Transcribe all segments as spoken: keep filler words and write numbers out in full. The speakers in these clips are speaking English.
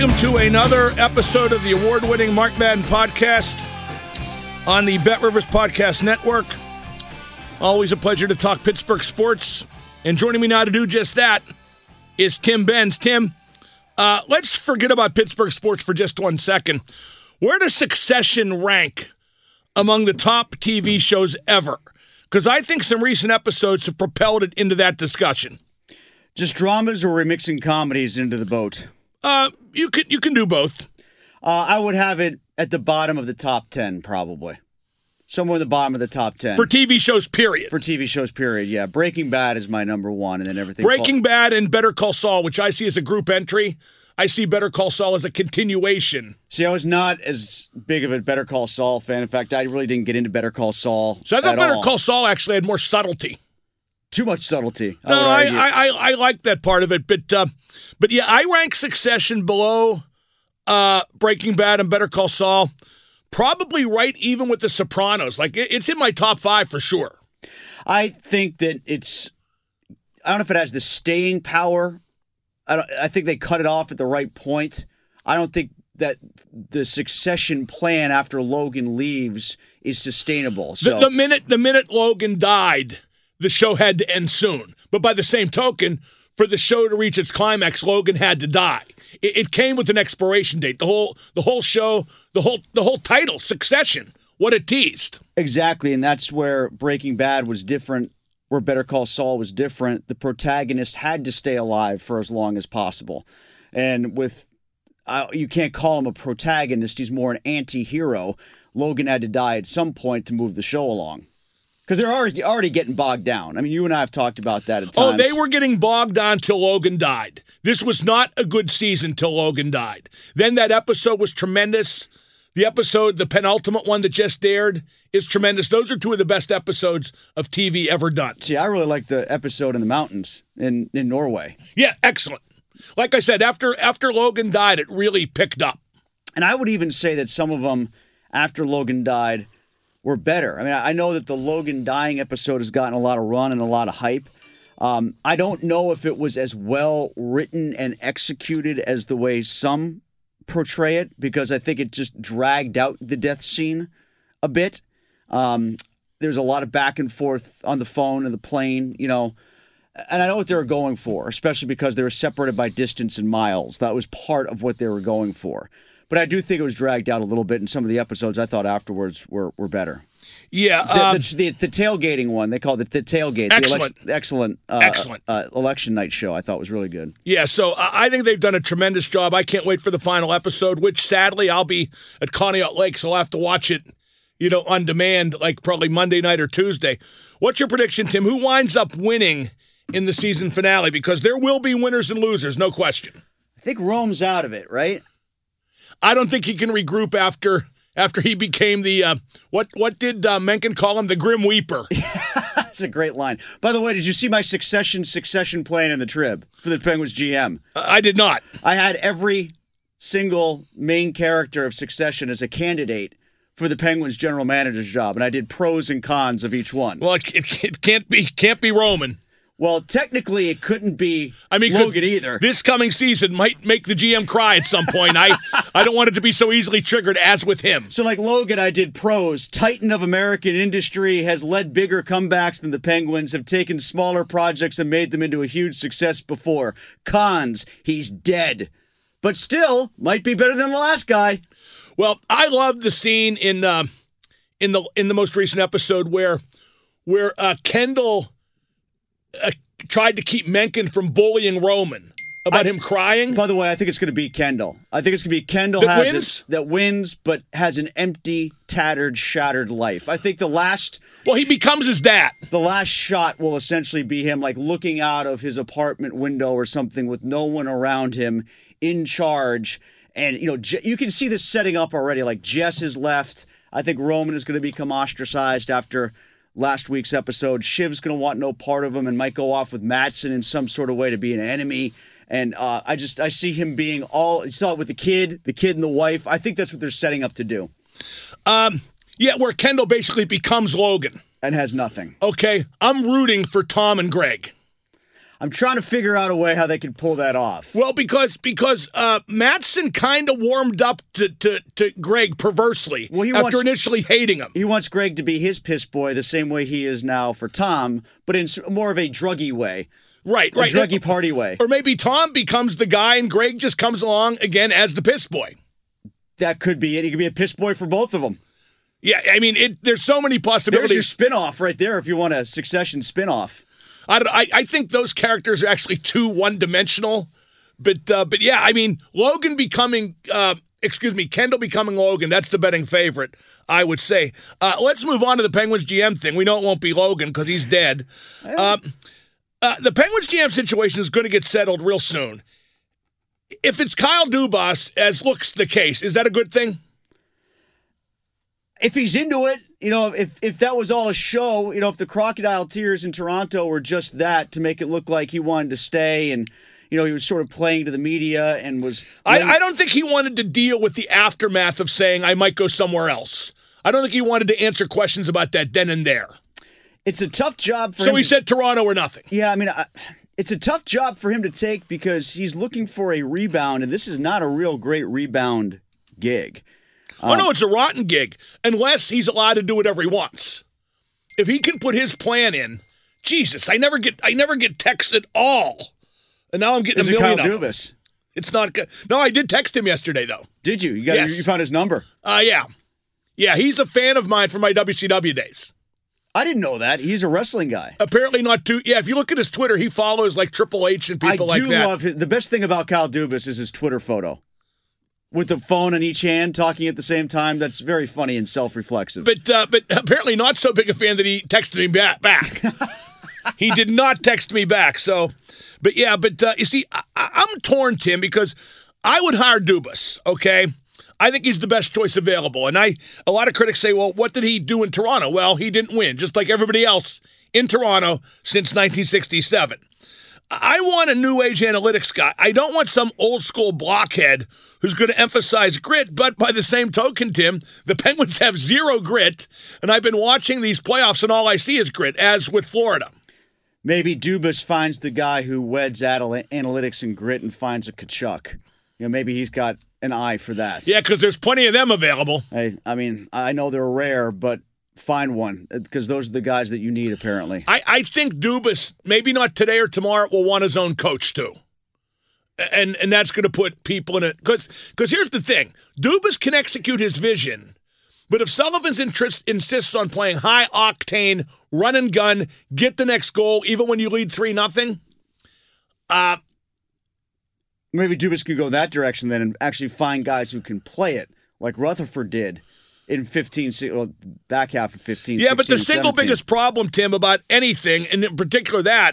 Welcome to another episode of the award-winning Mark Madden Podcast on the BetRivers Podcast Network. Always a pleasure to talk Pittsburgh sports. And joining me now to do just that is Tim Benz. Tim, uh, let's forget about Pittsburgh sports for just one second. Where does Succession rank among the top T V shows ever? Because I think some recent episodes have propelled it into that discussion. Just dramas, or we're mixing comedies into the boat? Uh, you can you can do both. Uh, I would have it at the bottom of the top ten, probably. Somewhere at the bottom of the top ten. For T V shows, period. For T V shows, period, yeah. Breaking Bad is my number one, and then everything. Breaking Bad and Better Call Saul, which I see as a group entry. I see Better Call Saul as a continuation. See, I was not as big of a Better Call Saul fan. In fact, I really didn't get into Better Call Saul. So I thought Better Call Saul actually had more subtlety. Too much subtlety. I no, I, I, I I like that part of it, but uh, but yeah, I rank Succession below uh, Breaking Bad and Better Call Saul, probably right even with The Sopranos. Like it, it's in my top five for sure. I think that it's. I don't know if it has the staying power. I don't, I think they cut it off at the right point. I don't think that the succession plan after Logan leaves is sustainable. So the, the minute the minute Logan died, the show had to end soon. But by the same token, for the show to reach its climax, Logan had to die. It, it came with an expiration date. The whole the whole show, the whole the whole title, Succession, what it teased. Exactly, and that's where Breaking Bad was different, where Better Call Saul was different. The protagonist had to stay alive for as long as possible. And with, uh, you can't call him a protagonist, he's more an anti-hero. Logan had to die at some point to move the show along. Because they're already, already getting bogged down. I mean, you and I have talked about that at times. Oh, they were getting bogged down till Logan died. This was not a good season till Logan died. Then that episode was tremendous. The episode, the penultimate one that just aired, is tremendous. Those are two of the best episodes of T V ever done. See, I really like the episode in the mountains in, in Norway. Yeah, excellent. Like I said, after after Logan died, it really picked up. And I would even say that some of them, after Logan died, were better. I mean, I know that the Logan dying episode has gotten a lot of run and a lot of hype. Um, I don't know if it was as well written and executed as the way some portray it, because I think it just dragged out the death scene a bit. Um, there's a lot of back and forth on the phone and the plane, you know, and I know what they were going for, especially because they were separated by distance and miles. That was part of what they were going for. But I do think it was dragged out a little bit, and some of the episodes I thought afterwards were, were better. Yeah. Um, the, the, the, the tailgating one, they called it The Tailgate. Excellent. The elec- excellent. Uh, excellent. Uh, uh, election night show I thought was really good. Yeah, so I think they've done a tremendous job. I can't wait for the final episode, which sadly I'll be at Conneaut Lake, so I'll have to watch it, you know, on demand, like probably Monday night or Tuesday. What's your prediction, Tim? Who winds up winning in the season finale? Because there will be winners and losers, no question. I think Rome's out of it, right? I don't think he can regroup after after he became the, uh, what what did uh, Mencken call him? The Grim Weeper. That's a great line. By the way, did you see my Succession Succession plan in the Trib for the Penguins G M? Uh, I did not. I had every single main character of Succession as a candidate for the Penguins general manager's job, and I did pros and cons of each one. Well, it, it, it can't be can't be Roman. Well, technically, it couldn't be I mean, Logan either. This coming season might make the G M cry at some point. I, I don't want it to be so easily triggered as with him. So, like Logan, I did pros. Titan of American industry has led bigger comebacks than the Penguins, have taken smaller projects and made them into a huge success before. Cons, he's dead. but still might be better than the last guy. Well, I love the scene in uh, in the in the most recent episode where where uh, Kendall uh, tried to keep Mencken from bullying Roman about I, him crying. By the way, I think it's going to be Kendall. I think it's going to be Kendall that has wins? It, that wins, but has an empty, tattered, shattered life. I think the last... Well, he becomes his dad. The last shot will essentially be him like looking out of his apartment window or something with no one around him in charge. And, you know, Je- you can see this setting up already. Like, Jess is left. I think Roman is going to become ostracized after last week's episode. Shiv's going to want no part of him and might go off with Madsen in some sort of way to be an enemy. And uh, I just, I see him being all, you saw it with the kid, the kid and the wife. I think that's what they're setting up to do. Um, yeah, where Kendall basically becomes Logan. And has nothing. Okay, I'm rooting for Tom and Greg. I'm trying to figure out a way how they can pull that off. Well, because because uh, Madsen kind of warmed up to, to, to Greg perversely well, he after wants, initially hating him. He wants Greg to be his piss boy the same way he is now for Tom, but in more of a druggy way. Right, right. A druggy party way. Or maybe Tom becomes the guy and Greg just comes along again as the piss boy. That could be it. He could be a piss boy for both of them. Yeah, I mean, it, there's so many possibilities. There's your spinoff right there if you want a Succession spinoff. I, don't, I, I think those characters are actually too one-dimensional. But, uh, but yeah, I mean, Logan becoming, uh, excuse me, Kendall becoming Logan, that's the betting favorite, I would say. Uh, let's move on to the Penguins G M thing. We know it won't be Logan because he's dead. Uh, Uh, the Penguins G M situation is going to get settled real soon. If it's Kyle Dubas, as looks the case, is that a good thing? If he's into it, you know, if if that was all a show, you know, if the crocodile tears in Toronto were just that to make it look like he wanted to stay and, you know, he was sort of playing to the media and was... I, I don't think he wanted to deal with the aftermath of saying, I might go somewhere else. I don't think he wanted to answer questions about that then and there. It's a tough job for him. So he said Toronto or nothing. Yeah, I mean, I, it's a tough job for him to take because he's looking for a rebound, and this is not a real great rebound gig. Um, oh, no, it's a rotten gig, unless he's allowed to do whatever he wants. If he can put his plan in, Jesus, I never get I never get texts at all. And now I'm getting a million Kyle of Dubas. Them. It's not good. No, I did text him yesterday, though. Did you? You got yes. You found his number. Uh, yeah. Yeah, he's a fan of mine from my W C W days. I didn't know that. He's a wrestling guy. Apparently not too. Yeah, if you look at his Twitter, he follows like Triple H and people like that. I do love his, the best thing about Kyle Dubas is his Twitter photo. With the phone in each hand, talking at the same time. That's very funny and self-reflexive. But uh, but apparently not so big a fan that he texted me back. He did not text me back. So, but yeah, but uh, you see, I, I'm torn, Tim, because I would hire Dubas, okay? I think he's the best choice available. And I, a lot of critics say, well, what did he do in Toronto? Well, he didn't win, just like everybody else in Toronto since nineteen sixty-seven. I want a new age analytics guy. I don't want some old school blockhead who's going to emphasize grit, but by the same token, Tim, the Penguins have zero grit, and I've been watching these playoffs, and all I see is grit, as with Florida. Maybe Dubas finds the guy who weds analytics and grit and finds a Kachuk. You know, maybe he's got an eye for that. Yeah, because there's plenty of them available. Hey, I mean, I know they're rare, but find one because those are the guys that you need, apparently. I, I think Dubas, maybe not today or tomorrow, will want his own coach, too. And and that's going to put people in it. Because here's the thing. Dubas can execute his vision, but if Sullivan's interest insists on playing high-octane, run-and-gun, get the next goal, even when you lead three nothing, uh... maybe Dubas can go that direction then and actually find guys who can play it, like Rutherford did in fifteen, well, back half of fifteen, yeah, but the single seventeen. Biggest problem, Tim, about anything, and in particular that,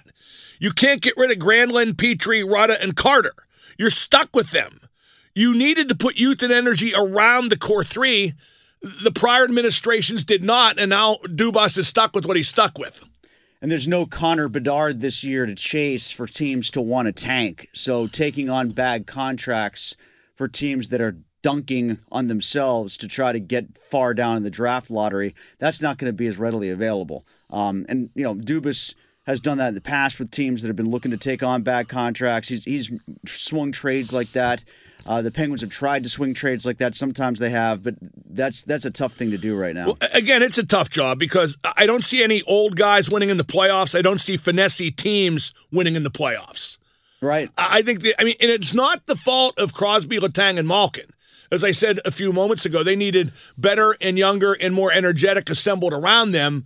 you can't get rid of Granlund, Petrie, Rutta, and Carter. You're stuck with them. You needed to put youth and energy around the core three. The prior administrations did not, and now Dubas is stuck with what he's stuck with. And there's no Connor Bedard this year to chase for teams to want to tank. So taking on bad contracts for teams that are dunking on themselves to try to get far down in the draft lottery, that's not going to be as readily available. Um, and, you know, Dubas has done that in the past with teams that have been looking to take on bad contracts. He's, he's swung trades like that. Uh, the Penguins have tried to swing trades like that. Sometimes they have, but that's that's a tough thing to do right now. Well, again, it's a tough job because I don't see any old guys winning in the playoffs. I don't see finesse teams winning in the playoffs. Right. I think the, I mean, and it's not the fault of Crosby, Letang, and Malkin. As I said a few moments ago, they needed better and younger and more energetic assembled around them.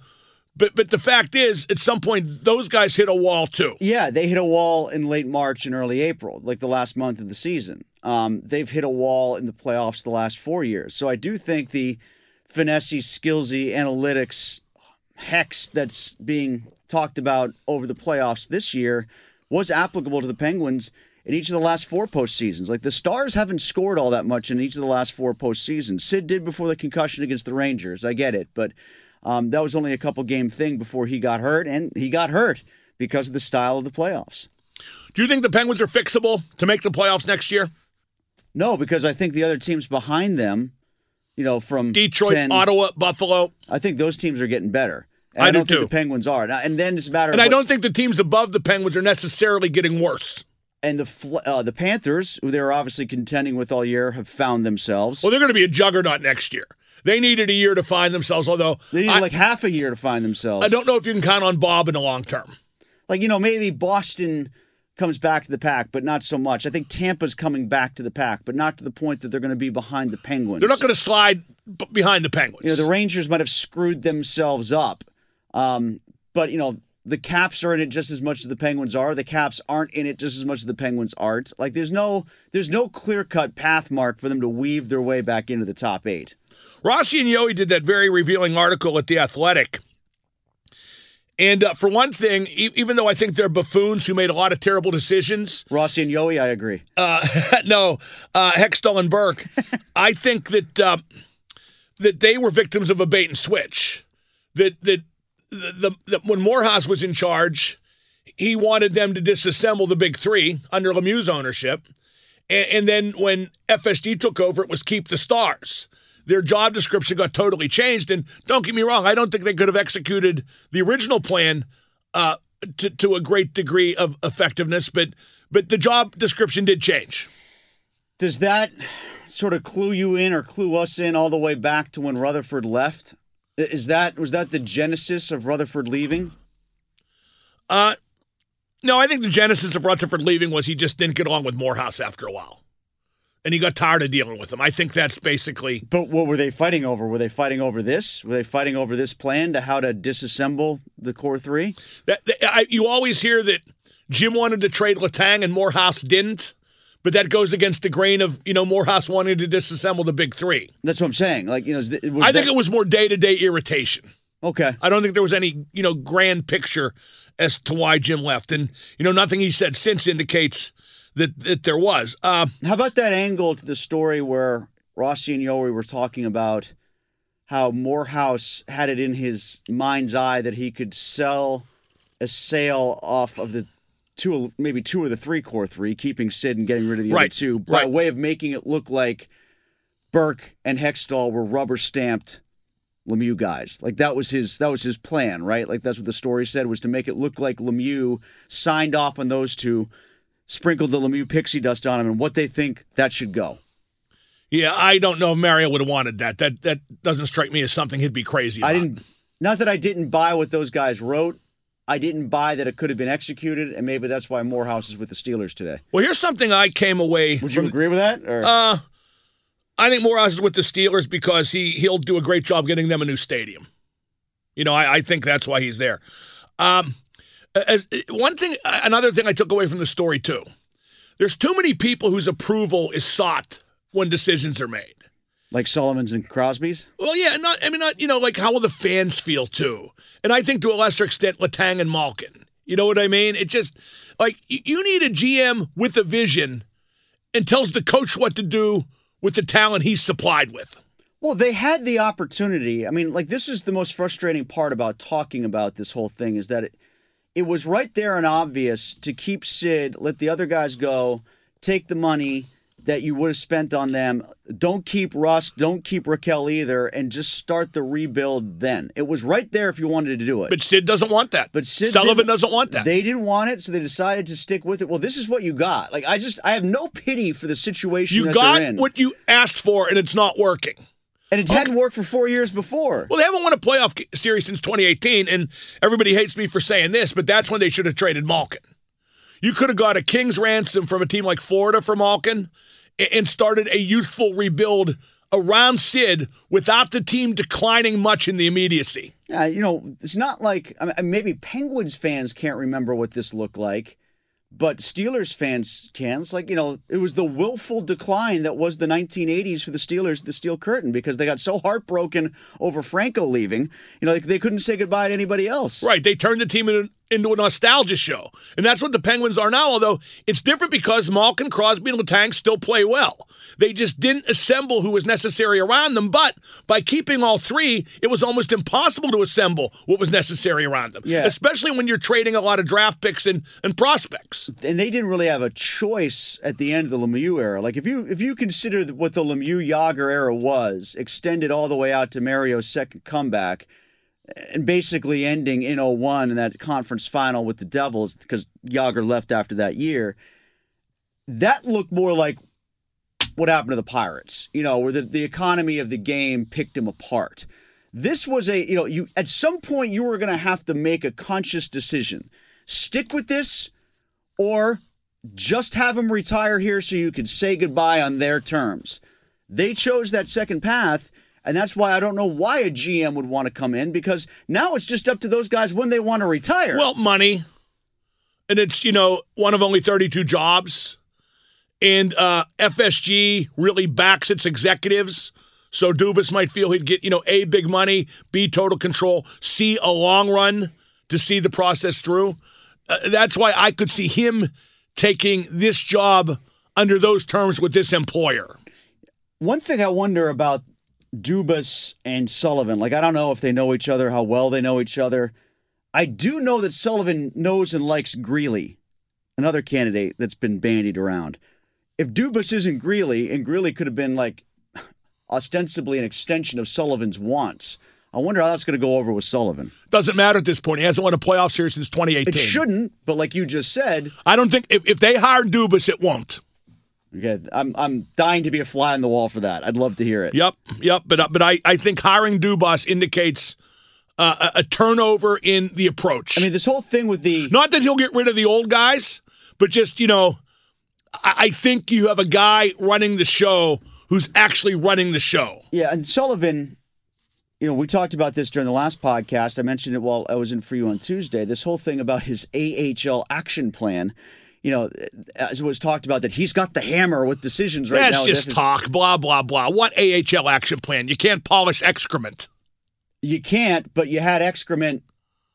But but the fact is, at some point, those guys hit a wall, too. Yeah, they hit a wall in late March and early April, like the last month of the season. Um, they've hit a wall in the playoffs the last four years. So I do think the finessey, skillsy, analytics hex that's being talked about over the playoffs this year was applicable to the Penguins in each of the last four postseasons. Like, the Stars haven't scored all that much in each of the last four postseasons. Sid did before the concussion against the Rangers. I get it, but... Um, that was only a couple-game thing before he got hurt, and he got hurt because of the style of the playoffs. Do you think the Penguins are fixable to make the playoffs next year? No, because I think the other teams behind them, you know, from Detroit, ten, Ottawa, Buffalo. I think those teams are getting better. And I, I don't do think too. The Penguins are. And then it's a matter and of... And I what, don't think the teams above the Penguins are necessarily getting worse. And the uh, the Panthers, who they were obviously contending with all year, have found themselves. Well, they're going to be a juggernaut next year. They needed a year to find themselves, although... They needed I, like half a year to find themselves. I don't know if you can count on Bob in the long term. Like, you know, maybe Boston comes back to the pack, but not so much. I think Tampa's coming back to the pack, but not to the point that they're going to be behind the Penguins. They're not going to slide b- behind the Penguins. You know, the Rangers might have screwed themselves up. Um, but, you know, the Caps are in it just as much as the Penguins are. The Caps aren't in it just as much as the Penguins aren't. Like, there's no, there's no clear-cut path mark for them to weave their way back into the top eight. Rossi and Yohe did that very revealing article at The Athletic. And uh, for one thing, e- even though I think they're buffoons who made a lot of terrible decisions. Rossi and Yohe, I agree. Uh, no, uh, Hextall and Burke. I think that uh, that they were victims of a bait and switch. That, that, the, the, that when Morehouse was in charge, he wanted them to disassemble the big three under Lemieux's ownership. And, and then when F S G took over, it was keep the stars. Their job description got totally changed, and don't get me wrong, I don't think they could have executed the original plan uh, to to a great degree of effectiveness, but but the job description did change. Does that sort of clue you in or clue us in all the way back to when Rutherford left? Is that was that the genesis of Rutherford leaving? Uh, no, I think the genesis of Rutherford leaving was he just didn't get along with Morehouse after a while. And he got tired of dealing with them. I think that's basically... But what were they fighting over? Were they fighting over this? Were they fighting over this plan to how to disassemble the core three? That, that I, you always hear that Jim wanted to trade Letang and Morehouse didn't, but that goes against the grain of, you know, Morehouse wanting to disassemble the big three. That's what I'm saying. Like, you know, was I think that... it was more day-to-day irritation. Okay. I don't think there was any, you know, grand picture as to why Jim left. And, you know, nothing he said since indicates... That, that there was. Uh, how about that angle to the story where Rossi and Yohe were talking about how Morehouse had it in his mind's eye that he could sell a sale off of the two, maybe two of the three core three, keeping Sid and getting rid of the right, other two, by right. way of making it look like Burke and Hextall were rubber stamped Lemieux guys. Like that was his that was his plan, right? Like that's what the story said, was to make it look like Lemieux signed off on those two, sprinkled the Lemieux pixie dust on him, and what they think that should go. Yeah, I don't know if Mario would have wanted that. That that doesn't strike me as something he'd be crazy about. I didn't, not that I didn't buy what those guys wrote. I didn't buy that it could have been executed, and maybe that's why Morehouse is with the Steelers today. Well, here's something I came away... Would you from, agree with that? Or? Uh, I think Morehouse is with the Steelers because he, he'll do a great job getting them a new stadium. You know, I, I think that's why he's there. Um... As one thing, another thing I took away from the story, too, there's too many people whose approval is sought when decisions are made. Like Sullivan's and Crosby's? Well, yeah. Not, I mean, not, you know, like how will the fans feel, too? And I think to a lesser extent, Letang and Malkin. You know what I mean? It just, like, you need a G M with a vision and tells the coach what to do with the talent he's supplied with. Well, they had the opportunity. I mean, like, this is the most frustrating part about talking about this whole thing is that it, It was right there and obvious to keep Sid, let the other guys go, take the money that you would have spent on them. Don't keep Russ, don't keep Raquel either, and just start the rebuild then. It was right there if you wanted to do it. But Sid doesn't want that. But Sid Sullivan doesn't want that. They didn't want it, so they decided to stick with it. Well, this is what you got. Like I just, I have no pity for the situation you that they're in. You got what you asked for, and it's not working. And it hadn't okay. worked for four years before. Well, they haven't won a playoff series since twenty eighteen, and everybody hates me for saying this, but that's when they should have traded Malkin. You could have got a king's ransom from a team like Florida for Malkin and started a youthful rebuild around Sid without the team declining much in the immediacy. Yeah, you know, it's not like, I mean, maybe Penguins fans can't remember what this looked like, but Steelers fans can. It's like, you know, it was the willful decline that was the nineteen eighties for the Steelers, the Steel Curtain, because they got so heartbroken over Franco leaving. You know, they, they couldn't say goodbye to anybody else. Right. They turned the team into, into a nostalgia show. And that's what the Penguins are now, although it's different because Malkin, Crosby, and Letang still play well. They just didn't assemble who was necessary around them, but by keeping all three, it was almost impossible to assemble what was necessary around them, yeah. Especially when you're trading a lot of draft picks and, and prospects. And they didn't really have a choice at the end of the Lemieux era. Like, if you if you consider what the Lemieux-Yager era was, extended all the way out to Mario's second comeback, and basically ending in oh one in that conference final with the Devils, because Yager left after that year, that looked more like what happened to the Pirates, you know, where the, the economy of the game picked him apart. This was a, you know, you at some point you were going to have to make a conscious decision. Stick with this, or just have them retire here so you could say goodbye on their terms. They chose that second path, and that's why I don't know why a G M would want to come in, because now it's just up to those guys when they want to retire. Well, money. And it's, you know, one of only thirty-two jobs. And uh, F S G really backs its executives. So Dubas might feel he'd get, you know, A, big money, B, total control, C, a long run to see the process through. Uh, that's why I could see him taking this job under those terms with this employer. One thing I wonder about Dubas and Sullivan, like, I don't know if they know each other, how well they know each other. I do know that Sullivan knows and likes Greeley, another candidate that's been bandied around. If Dubas isn't Greeley, and Greeley could have been, like, ostensibly an extension of Sullivan's wants, I wonder how that's going to go over with Sullivan. Doesn't matter at this point. He hasn't won a playoff series since twenty eighteen. It shouldn't, but like you just said, I don't think if, if they hire Dubas, it won't. Okay, I'm I'm dying to be a fly on the wall for that. I'd love to hear it. Yep, yep. But uh, but I, I think hiring Dubas indicates uh, a, a turnover in the approach. I mean, this whole thing with the not that he'll get rid of the old guys, but just, you know, I, I think you have a guy running the show who's actually running the show. Yeah, and Sullivan. You know, we talked about this during the last podcast. I mentioned it while I was in for you on Tuesday. This whole thing about his A H L action plan, you know, as it was talked about, that he's got the hammer with decisions right That's now. That's just talk, blah, blah, blah. What A H L action plan? You can't polish excrement. You can't, but you had excrement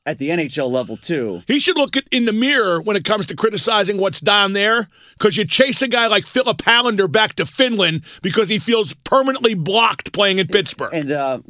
at the N H L level, too. He should look at, in the mirror when it comes to criticizing what's down there, because you chase a guy like Philip Hallander back to Finland because he feels permanently blocked playing in Pittsburgh. And, uh...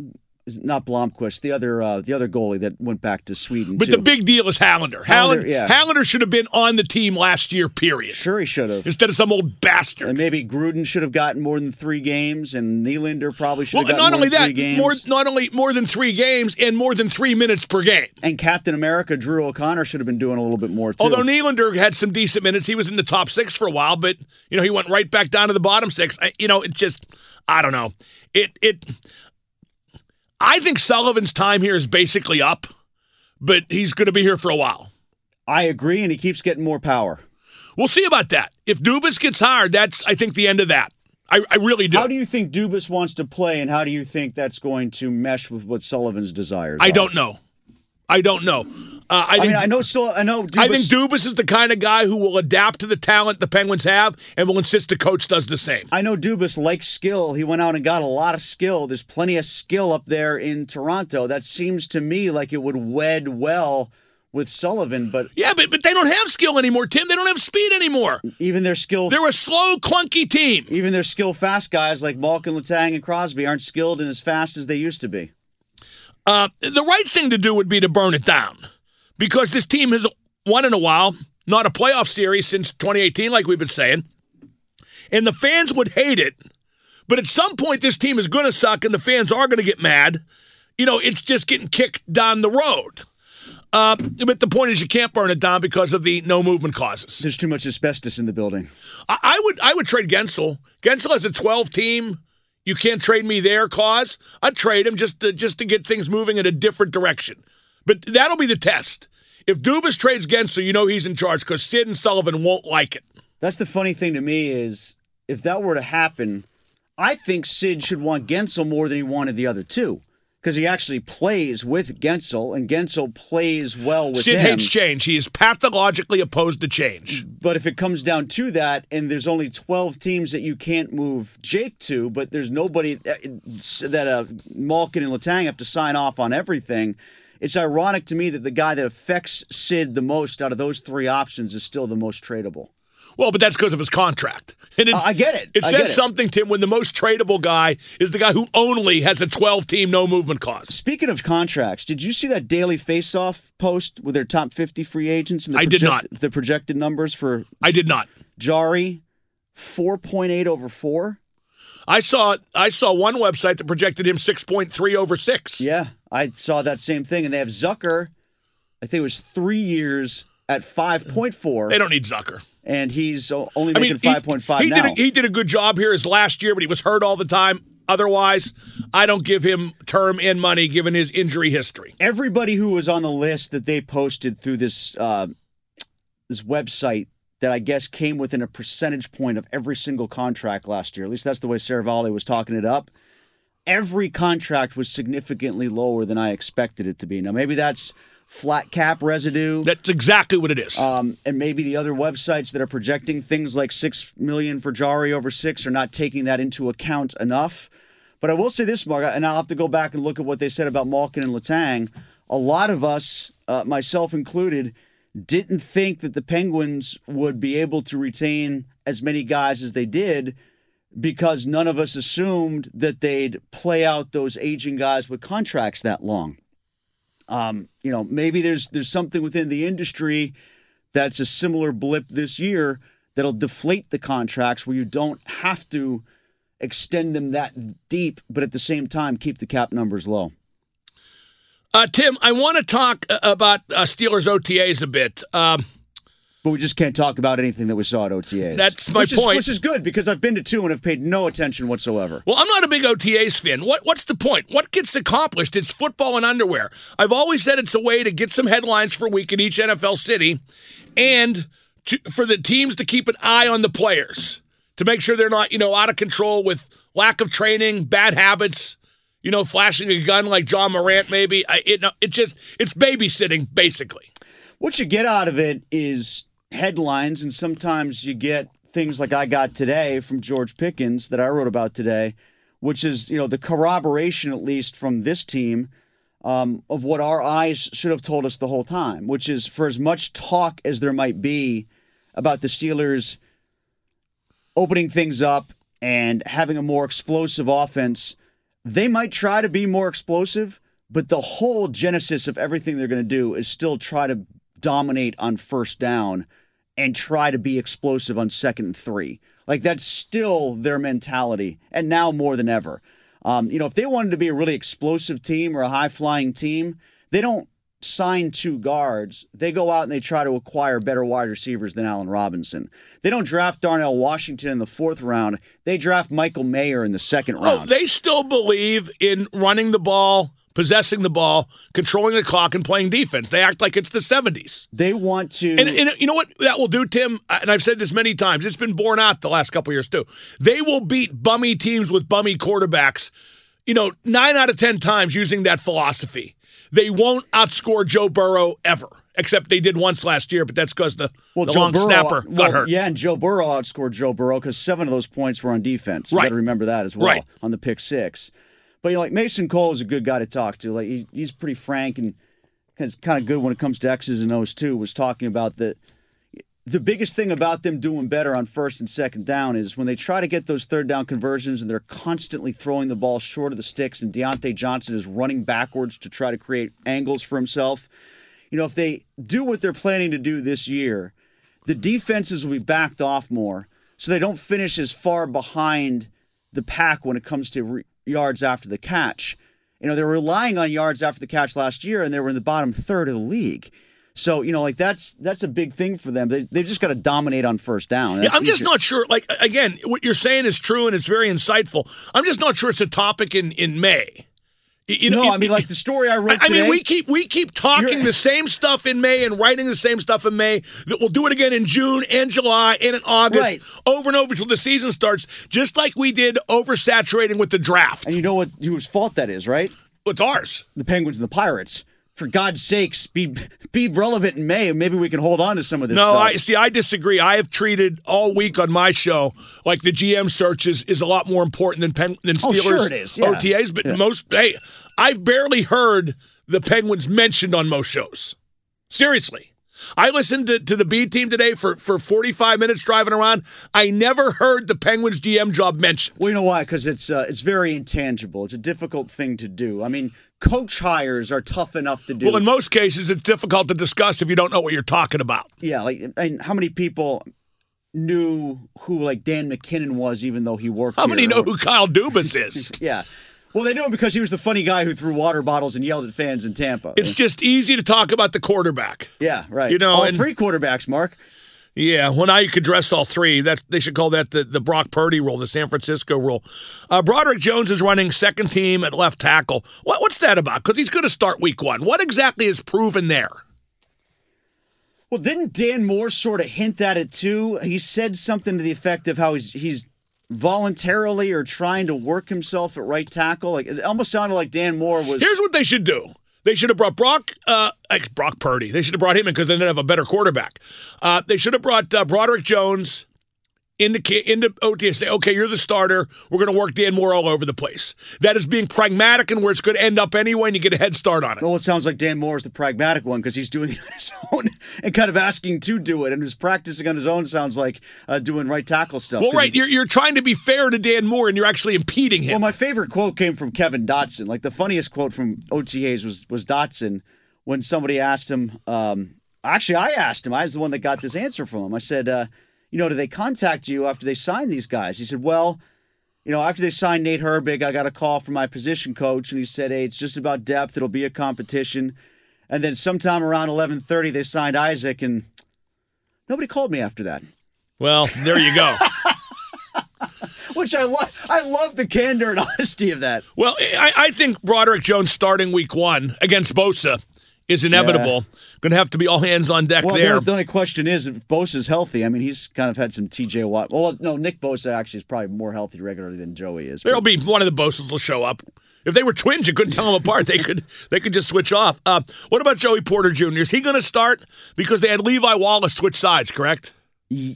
Not Blomqvist, the other uh, the other goalie that went back to Sweden, but too. The big deal is Hallander. Hallander, Hallander, yeah. Hallander should have been on the team last year, period. Sure he should have. Instead of some old bastard. And maybe Gruden should have gotten more than three games, and Nylander probably should well, have gotten more than that, three games. More, not only more than three games, and more than three minutes per game. And Captain America, Drew O'Connor, should have been doing a little bit more, too. Although Nylander had some decent minutes. He was in the top six for a while, but you know he went right back down to the bottom six. I, you know, it just, I don't know. It It... I think Sullivan's time here is basically up, but he's going to be here for a while. I agree, and he keeps getting more power. We'll see about that. If Dubas gets hired, that's, I think, the end of that. I, I really do. How do you think Dubas wants to play, and how do you think that's going to mesh with what Sullivan's desires are? I don't know. I don't know. Uh, I, I think, mean, I know. So, I know. Dubas, I think Dubas is the kind of guy who will adapt to the talent the Penguins have, and will insist the coach does the same. I know Dubas likes skill. He went out and got a lot of skill. There's plenty of skill up there in Toronto. That seems to me like it would wed well with Sullivan. But yeah, but but they don't have skill anymore, Tim. They don't have speed anymore. Even their skill. They're a slow, clunky team. Even their skill fast guys like Malkin, Letang, and Crosby aren't skilled and as fast as they used to be. Uh, the right thing to do would be to burn it down, because this team has won in a while, not a playoff series since twenty eighteen, like we've been saying, and the fans would hate it, but at some point this team is going to suck and the fans are going to get mad. You know, it's just getting kicked down the road. Uh, but the point is you can't burn it down because of the no movement causes. There's too much asbestos in the building. I, I would I would trade Gensel. Gensel has a twelve-team you can't trade me there cause. I'd trade him just to, just to get things moving in a different direction. But that'll be the test. If Dubas trades Gensel, you know he's in charge because Sid and Sullivan won't like it. That's the funny thing to me is if that were to happen, I think Sid should want Gensel more than he wanted the other two because he actually plays with Gensel, and Gensel plays well with Sid him. Sid hates change. He is pathologically opposed to change. But if it comes down to that, and there's only twelve teams that you can't move Jake to, but there's nobody that, that uh, Malkin and Letang have to sign off on everything, it's ironic to me that the guy that affects Sid the most out of those three options is still the most tradable. Well, but that's because of his contract. And uh, I get it. It I says it. something, Tim, when the most tradable guy is the guy who only has a twelve-team no-movement clause. Speaking of contracts, did you see that Daily Faceoff post with their top fifty free agents? And the I project- did not. The projected numbers for... I did not. Jari, four point eight over four. I saw I saw one website that projected him six point three over six. Yeah, I saw that same thing. And they have Zucker, I think it was three years at five point four. They don't need Zucker. And he's only making I mean, he, five point five he now. Did a, he did a good job here his last year, but he was hurt all the time. Otherwise, I don't give him term and money given his injury history. Everybody who was on the list that they posted through this uh, this website that I guess came within a percentage point of every single contract last year. At least that's the way Saravalli was talking it up. Every contract was significantly lower than I expected it to be. Now, maybe that's flat cap residue. That's exactly what it is. Um, and maybe the other websites that are projecting things like six million dollars for Jari over six are not taking that into account enough. But I will say this, Mark, and I'll have to go back and look at what they said about Malkin and Letang. A lot of us, uh, myself included, didn't think that the Penguins would be able to retain as many guys as they did because none of us assumed that they'd play out those aging guys with contracts that long. Um, you know, maybe there's there's something within the industry that's a similar blip this year that'll deflate the contracts where you don't have to extend them that deep, but at the same time, keep the cap numbers low. Uh, Tim, I want to talk about uh, Steelers O T As a bit. Um, but we just can't talk about anything that we saw at O T As. That's my which point. Is, which is good, because I've been to two and have paid no attention whatsoever. Well, I'm not a big O T As fan. What, what's the point? What gets accomplished? It's football and underwear. I've always said it's a way to get some headlines for a week in each N F L city and to, for the teams to keep an eye on the players to make sure they're not, you know, out of control with lack of training, bad habits, you know, flashing a gun like John Morant maybe. I, it, it just, it's babysitting, basically. What you get out of it is headlines, and sometimes you get things like I got today from George Pickens that I wrote about today, which is, you know, the corroboration, at least from this team, um, of what our eyes should have told us the whole time, which is for as much talk as there might be about the Steelers opening things up and having a more explosive offense, they might try to be more explosive, but the whole genesis of everything they're going to do is still try to dominate on first down and try to be explosive on second and three. Like, that's still their mentality, and now more than ever. Um, you know, if they wanted to be a really explosive team or a high-flying team, they don't sign two guards. They go out and they try to acquire better wide receivers than Allen Robinson. They don't draft Darnell Washington in the fourth round. They draft Michael Mayer in the second round. Oh, they still believe in running the ball, possessing the ball, controlling the clock, and playing defense. They act like it's the seventies. They want to... And, and you know what that will do, Tim? And I've said this many times. It's been borne out the last couple of years, too. They will beat bummy teams with bummy quarterbacks, you know, nine out of ten times using that philosophy. They won't outscore Joe Burrow ever, except they did once last year, but that's because the, well, the long Burrow, snapper well, got hurt. Yeah, and Joe Burrow outscored Joe Burrow because seven of those points were on defense. Right. You got to remember that as well, right, on the pick six. But you know, like Mason Cole is a good guy to talk to. Like he, he's pretty frank and kind of good when it comes to X's and O's too. Was talking about the the biggest thing about them doing better on first and second down is when they try to get those third down conversions and they're constantly throwing the ball short of the sticks and Deontay Johnson is running backwards to try to create angles for himself. You know, if they do what they're planning to do this year, the defenses will be backed off more so they don't finish as far behind the pack when it comes to re- yards after the catch. You know, they were relying on yards after the catch last year, and they were in the bottom third of the league. So, you know, like that's that's a big thing for them. They, they've just got to dominate on first down. Yeah, I'm easier. just not sure. Like, again, what you're saying is true, and it's very insightful. I'm just not sure it's a topic in, in May. You know, no, I mean, like the story I wrote I today. I mean, we keep we keep talking the same stuff in May and writing the same stuff in May. We'll do it again in June and July and in August, right. over and over until the season starts, just like we did oversaturating with the draft. And you know what? Whose fault that is, right? It's ours. The Penguins and the Pirates. For God's sakes, be be relevant in May, and maybe we can hold on to some of this no, stuff. No, I see, I disagree. I have treated all week on my show like the G M search is, is a lot more important than Pen, than Steelers oh, sure it is. Yeah. O T As, but yeah. most, hey, I've barely heard the Penguins mentioned on most shows. Seriously. I listened to, to the B team today for, for forty-five minutes driving around. I never heard the Penguins G M job mentioned. Well, you know why? Because it's uh, it's very intangible. It's a difficult thing to do. I mean, coach hires are tough enough to do. Well, in most cases, it's difficult to discuss if you don't know what you're talking about. Yeah, like, and how many people knew who, like, Dan McKinnon was, even though he worked How here? many know who Kyle Dubas is? Yeah. Well, they know him because he was the funny guy who threw water bottles and yelled at fans in Tampa. It's just easy to talk about the quarterback. Yeah, right. You know, all and, three quarterbacks, Mark. Yeah, well, now you could dress all three. That's, they should call that the, the Brock Purdy rule, the San Francisco rule. Uh, Broderick Jones is running second team at left tackle. What, what's that about? Because he's going to start week one. What exactly is proven there? Well, didn't Dan Moore sort of hint at it, too? He said something to the effect of how he's he's voluntarily or trying to work himself at right tackle. Like, it almost sounded like Dan Moore was... Here's what they should do. They should have brought Brock, uh, like Brock Purdy. They should have brought him in because they didn't have a better quarterback. Uh, they should have brought uh, Broderick Jones into into O T A and say, okay, you're the starter. We're going to work Dan Moore all over the place. That is being pragmatic and where it's going to end up anyway, and you get a head start on it. Well, it sounds like Dan Moore is the pragmatic one because he's doing it on his own and kind of asking to do it, and his practicing on his own sounds like uh, doing right tackle stuff. Well, right, he, you're, you're trying to be fair to Dan Moore, and you're actually impeding him. Well, my favorite quote came from Kevin Dotson. Like, the funniest quote from O T As was, was Dotson when somebody asked him, um, actually, I asked him. I was the one that got this answer from him. I said, uh, you know, do they contact you after they sign these guys? He said, well, you know, after they signed Nate Herbig, I got a call from my position coach, and he said, hey, it's just about depth. It'll be a competition. And then sometime around eleven thirty, they signed Isaac, and nobody called me after that. Well, there you go. Which I love. I love the candor and honesty of that. Well, I, I think Broderick Jones starting week one against Bosa is inevitable. Yeah. Going to have to be all hands on deck well, there. Well, the only question is if Bosa's healthy. I mean, he's kind of had some T J Watt. Well, no, Nick Bosa actually is probably more healthy regularly than Joey is. But there'll be one of the Bosas will show up. If they were twins, you couldn't tell them apart. They could they could just switch off. Uh, what about Joey Porter Junior? Is he going to start? Because they had Levi Wallace switch sides, correct?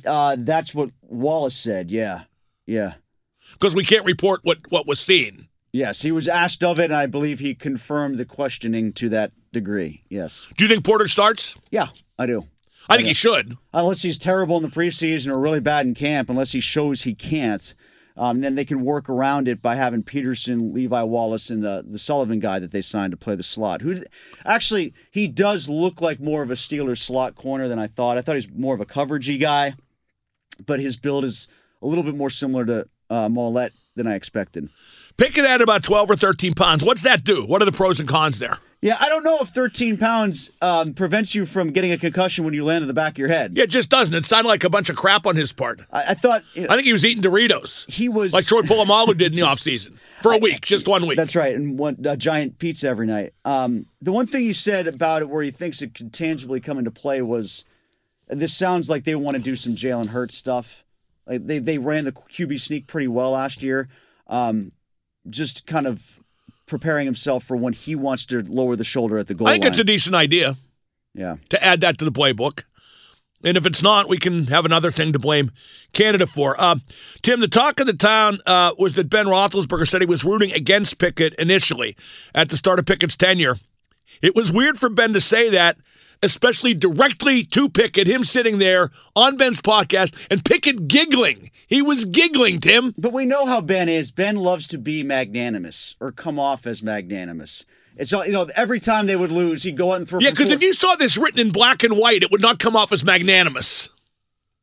Uh, that's what Wallace said, yeah. Yeah. Because we can't report what, what was seen. Yes, he was asked of it, and I believe he confirmed the questioning to that degree, yes. Do you think Porter starts? Yeah, I do. I, I think do. he should. Unless he's terrible in the preseason or really bad in camp, unless he shows he can't, um, then they can work around it by having Peterson, Levi Wallace, and the, the Sullivan guy that they signed to play the slot. Who actually, he does look like more of a Steelers slot corner than I thought. I thought he's more of a coveragey guy, but his build is a little bit more similar to uh, Mollett than I expected. Pickett at about twelve or thirteen pounds. What's that do? What are the pros and cons there? Yeah, I don't know if thirteen pounds um, prevents you from getting a concussion when you land in the back of your head. Yeah, it just doesn't. It sounded like a bunch of crap on his part. I, I thought... You know, I think he was eating Doritos. He was... Like Troy Polamalu did in the offseason. For a I, week, just one week. That's right, and one uh, giant pizza every night. Um, the one thing he said about it where he thinks it could tangibly come into play was, this sounds like they want to do some Jalen Hurts stuff. Like they, they ran the Q B sneak pretty well last year. Um, just kind of... preparing himself for when he wants to lower the shoulder at the goal line. I think line. It's a decent idea. Yeah. To add that to the playbook. And if it's not, we can have another thing to blame Canada for. Uh, Tim, the talk of the town uh, was that Ben Roethlisberger said he was rooting against Pickett initially at the start of Pickett's tenure. It was weird for Ben to say that, especially directly to Pickett, him sitting there on Ben's podcast, and Pickett giggling. He was giggling, Tim. But we know how Ben is. Ben loves to be magnanimous or come off as magnanimous. It's all, you know, every time they would lose, he'd go out and throw. Yeah, because if you saw this written in black and white, it would not come off as magnanimous.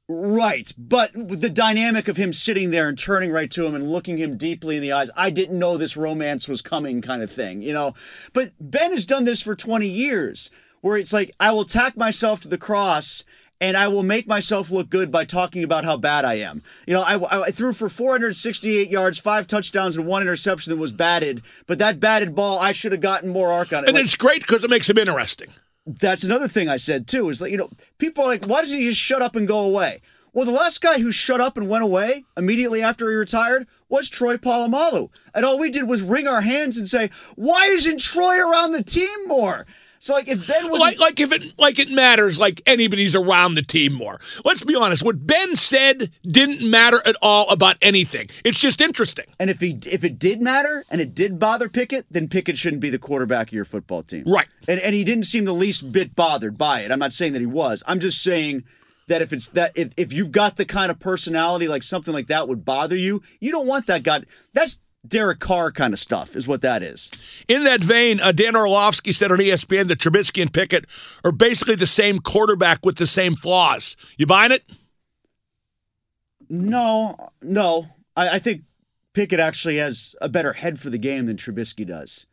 Right, but the dynamic of him sitting there and turning right to him and looking him deeply in the eyes, I didn't know this romance was coming kind of thing, you know. But Ben has done this for twenty years, where it's like, I will tack myself to the cross and I will make myself look good by talking about how bad I am. You know, I, I threw for four hundred sixty-eight yards, five touchdowns, and one interception that was batted. But that batted ball, I should have gotten more arc on it. And like, it's great because it makes him interesting. That's another thing I said, too, is like, you know, people are like, why doesn't he just shut up and go away? Well, the last guy who shut up and went away immediately after he retired was Troy Polamalu. And all we did was wring our hands and say, why isn't Troy around the team more? So, like, if Ben was... Like, like, if it, like it matters, like, anybody's around the team more. Let's be honest. What Ben said didn't matter at all about anything. It's just interesting. And if he if it did matter and it did bother Pickett, then Pickett shouldn't be the quarterback of your football team. Right. And and he didn't seem the least bit bothered by it. I'm not saying that he was. I'm just saying... That if it's that if, if you've got the kind of personality like something like that would bother you, you don't want that guy. That's Derek Carr kind of stuff is what that is. In that vein, uh, Dan Orlovsky said on E S P N that Trubisky and Pickett are basically the same quarterback with the same flaws. You buying it? No, no. I, I think Pickett actually has a better head for the game than Trubisky does.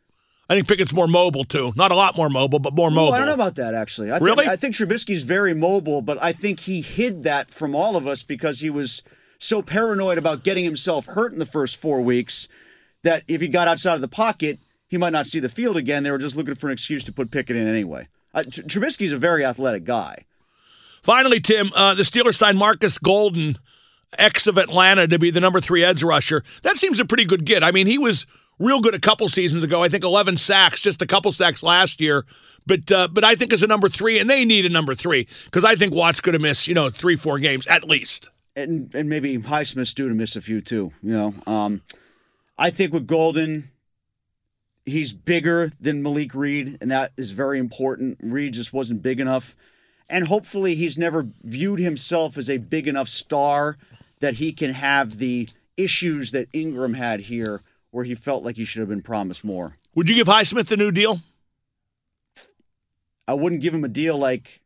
I think Pickett's more mobile, too. Not a lot more mobile, but more mobile. Well, I don't know about that, actually. I really? Think, I think Trubisky's very mobile, but I think he hid that from all of us because he was so paranoid about getting himself hurt in the first four weeks that if he got outside of the pocket, he might not see the field again. They were just looking for an excuse to put Pickett in anyway. Uh, Tr- Trubisky's a very athletic guy. Finally, Tim, uh, the Steelers signed Marcus Golden, ex of Atlanta, to be the number three edge rusher. That seems a pretty good get. I mean, he was... real good a couple seasons ago. I think eleven sacks, just a couple sacks last year. But uh, but I think as a number three, and they need a number three, because I think Watt's going to miss, you know, three, four games at least. And and maybe Highsmith's due to miss a few too, you know. Um, I think with Golden, he's bigger than Malik Reed, and that is very important. Reed just wasn't big enough. And hopefully he's never viewed himself as a big enough star that he can have the issues that Ingram had here, where he felt like he should have been promised more. Would you give Highsmith a new deal? I wouldn't give him a deal like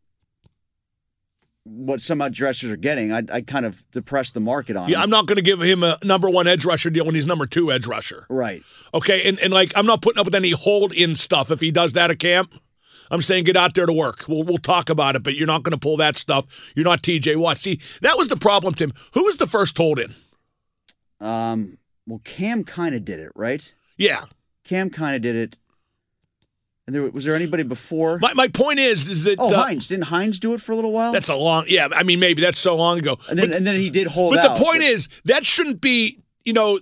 what some edge rushers are getting. I I kind of depressed the market on yeah, him. Yeah, I'm not going to give him a number one edge rusher deal when he's number two edge rusher. Right. Okay, and, and like I'm not putting up with any hold-in stuff if he does that at camp. I'm saying get out there to work. We'll we'll talk about it, but you're not going to pull that stuff. You're not T J Watt. See, that was the problem, Tim. Who was the first hold-in? Um... Well, Cam kind of did it, right? Yeah. Cam kind of did it. And there, was there anybody before? My my point is, is that... Oh, uh, Hines. Didn't Hines do it for a little while? That's a long... Yeah, I mean, maybe that's so long ago. And then, but, and then he did hold but out. But the point but, is, that shouldn't be, you know,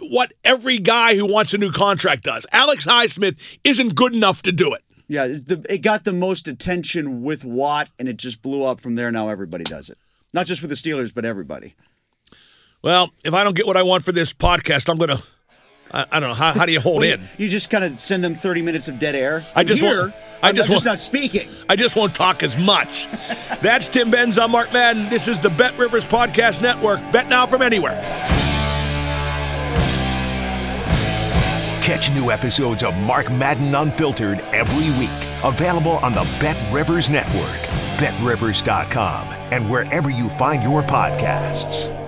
what every guy who wants a new contract does. Alex Highsmith isn't good enough to do it. Yeah, the, it got the most attention with Watt, and it just blew up from there. Now everybody does it. Not just with the Steelers, but everybody. Well, if I don't get what I want for this podcast, I'm going to, I don't know, how, how do you hold well, in? You just kind of send them thirty minutes of dead air. I just Here, won't, I just, I'm just not speaking. I just won't talk as much. That's Tim Benz. I'm Mark Madden. This is the Bet Rivers Podcast Network. Bet now from anywhere. Catch new episodes of Mark Madden Unfiltered every week. Available on the Bet Rivers Network, bet rivers dot com, and wherever you find your podcasts.